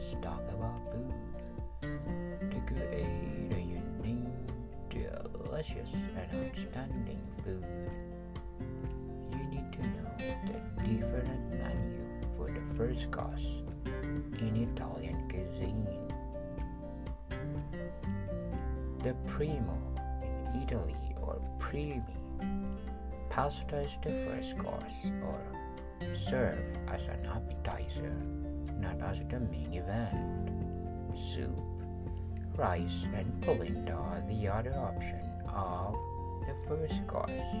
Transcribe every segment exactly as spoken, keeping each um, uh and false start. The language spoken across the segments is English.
Let's talk about food. To create a unique, delicious, and outstanding food, you need to know the different menu for the first course in Italian cuisine. The primo in Italy, or primi pasta, is the first course, or served as an appetizer, not as the main event. Soup, rice, and polenta are the other option of the first course.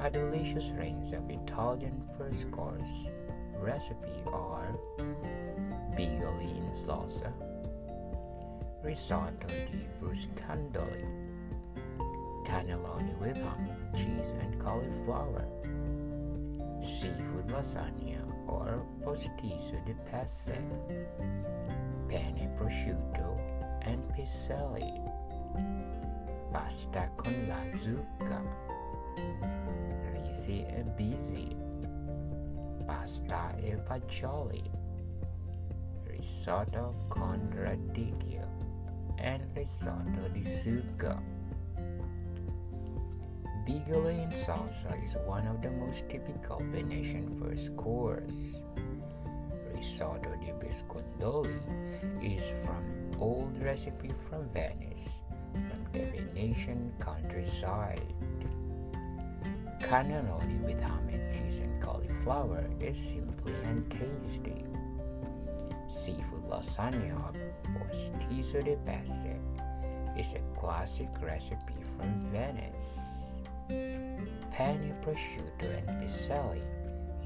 A delicious range of Italian first course recipes are bigoli in salsa, risotto di bruscandoli, cannelloni with ham, cheese, and cauliflower, seafood lasagna or pasticcio di pesce, penne prosciutto, and piselli, pasta con la zucca, risi e bisi, pasta e fagioli, risotto con radicchio, and risotto di sugo. Bigoli in salsa is one of the most typical Venetian first course. Risotto di bruscandoli is from old recipe from Venice, from the Venetian countryside. Cannelloni with ham and cheese and cauliflower is simply and tasty. Seafood lasagna or pasticcio di pesce is a classic recipe from Venice. Penne prosciutto and piselli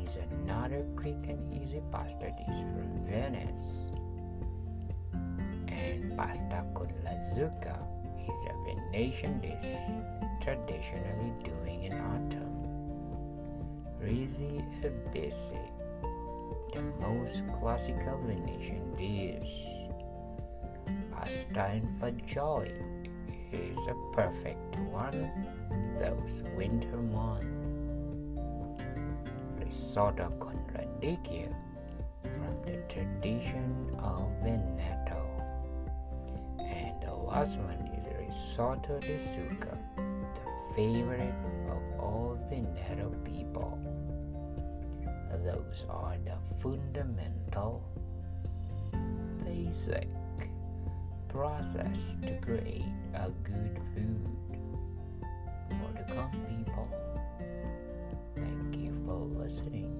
is another quick and easy pasta dish from Venice. And pasta con la zucca is a Venetian dish traditionally doing in autumn. Risi e bisi, the most classical Venetian dish. Pasta and fagioli is a perfect one those winter months. Risotto con radicchio from the tradition of Veneto. And the last one is risotto di sugo, the favorite of all Veneto people. Those are the fundamental, basic process to create a good food. More to come, people. Thank you for listening.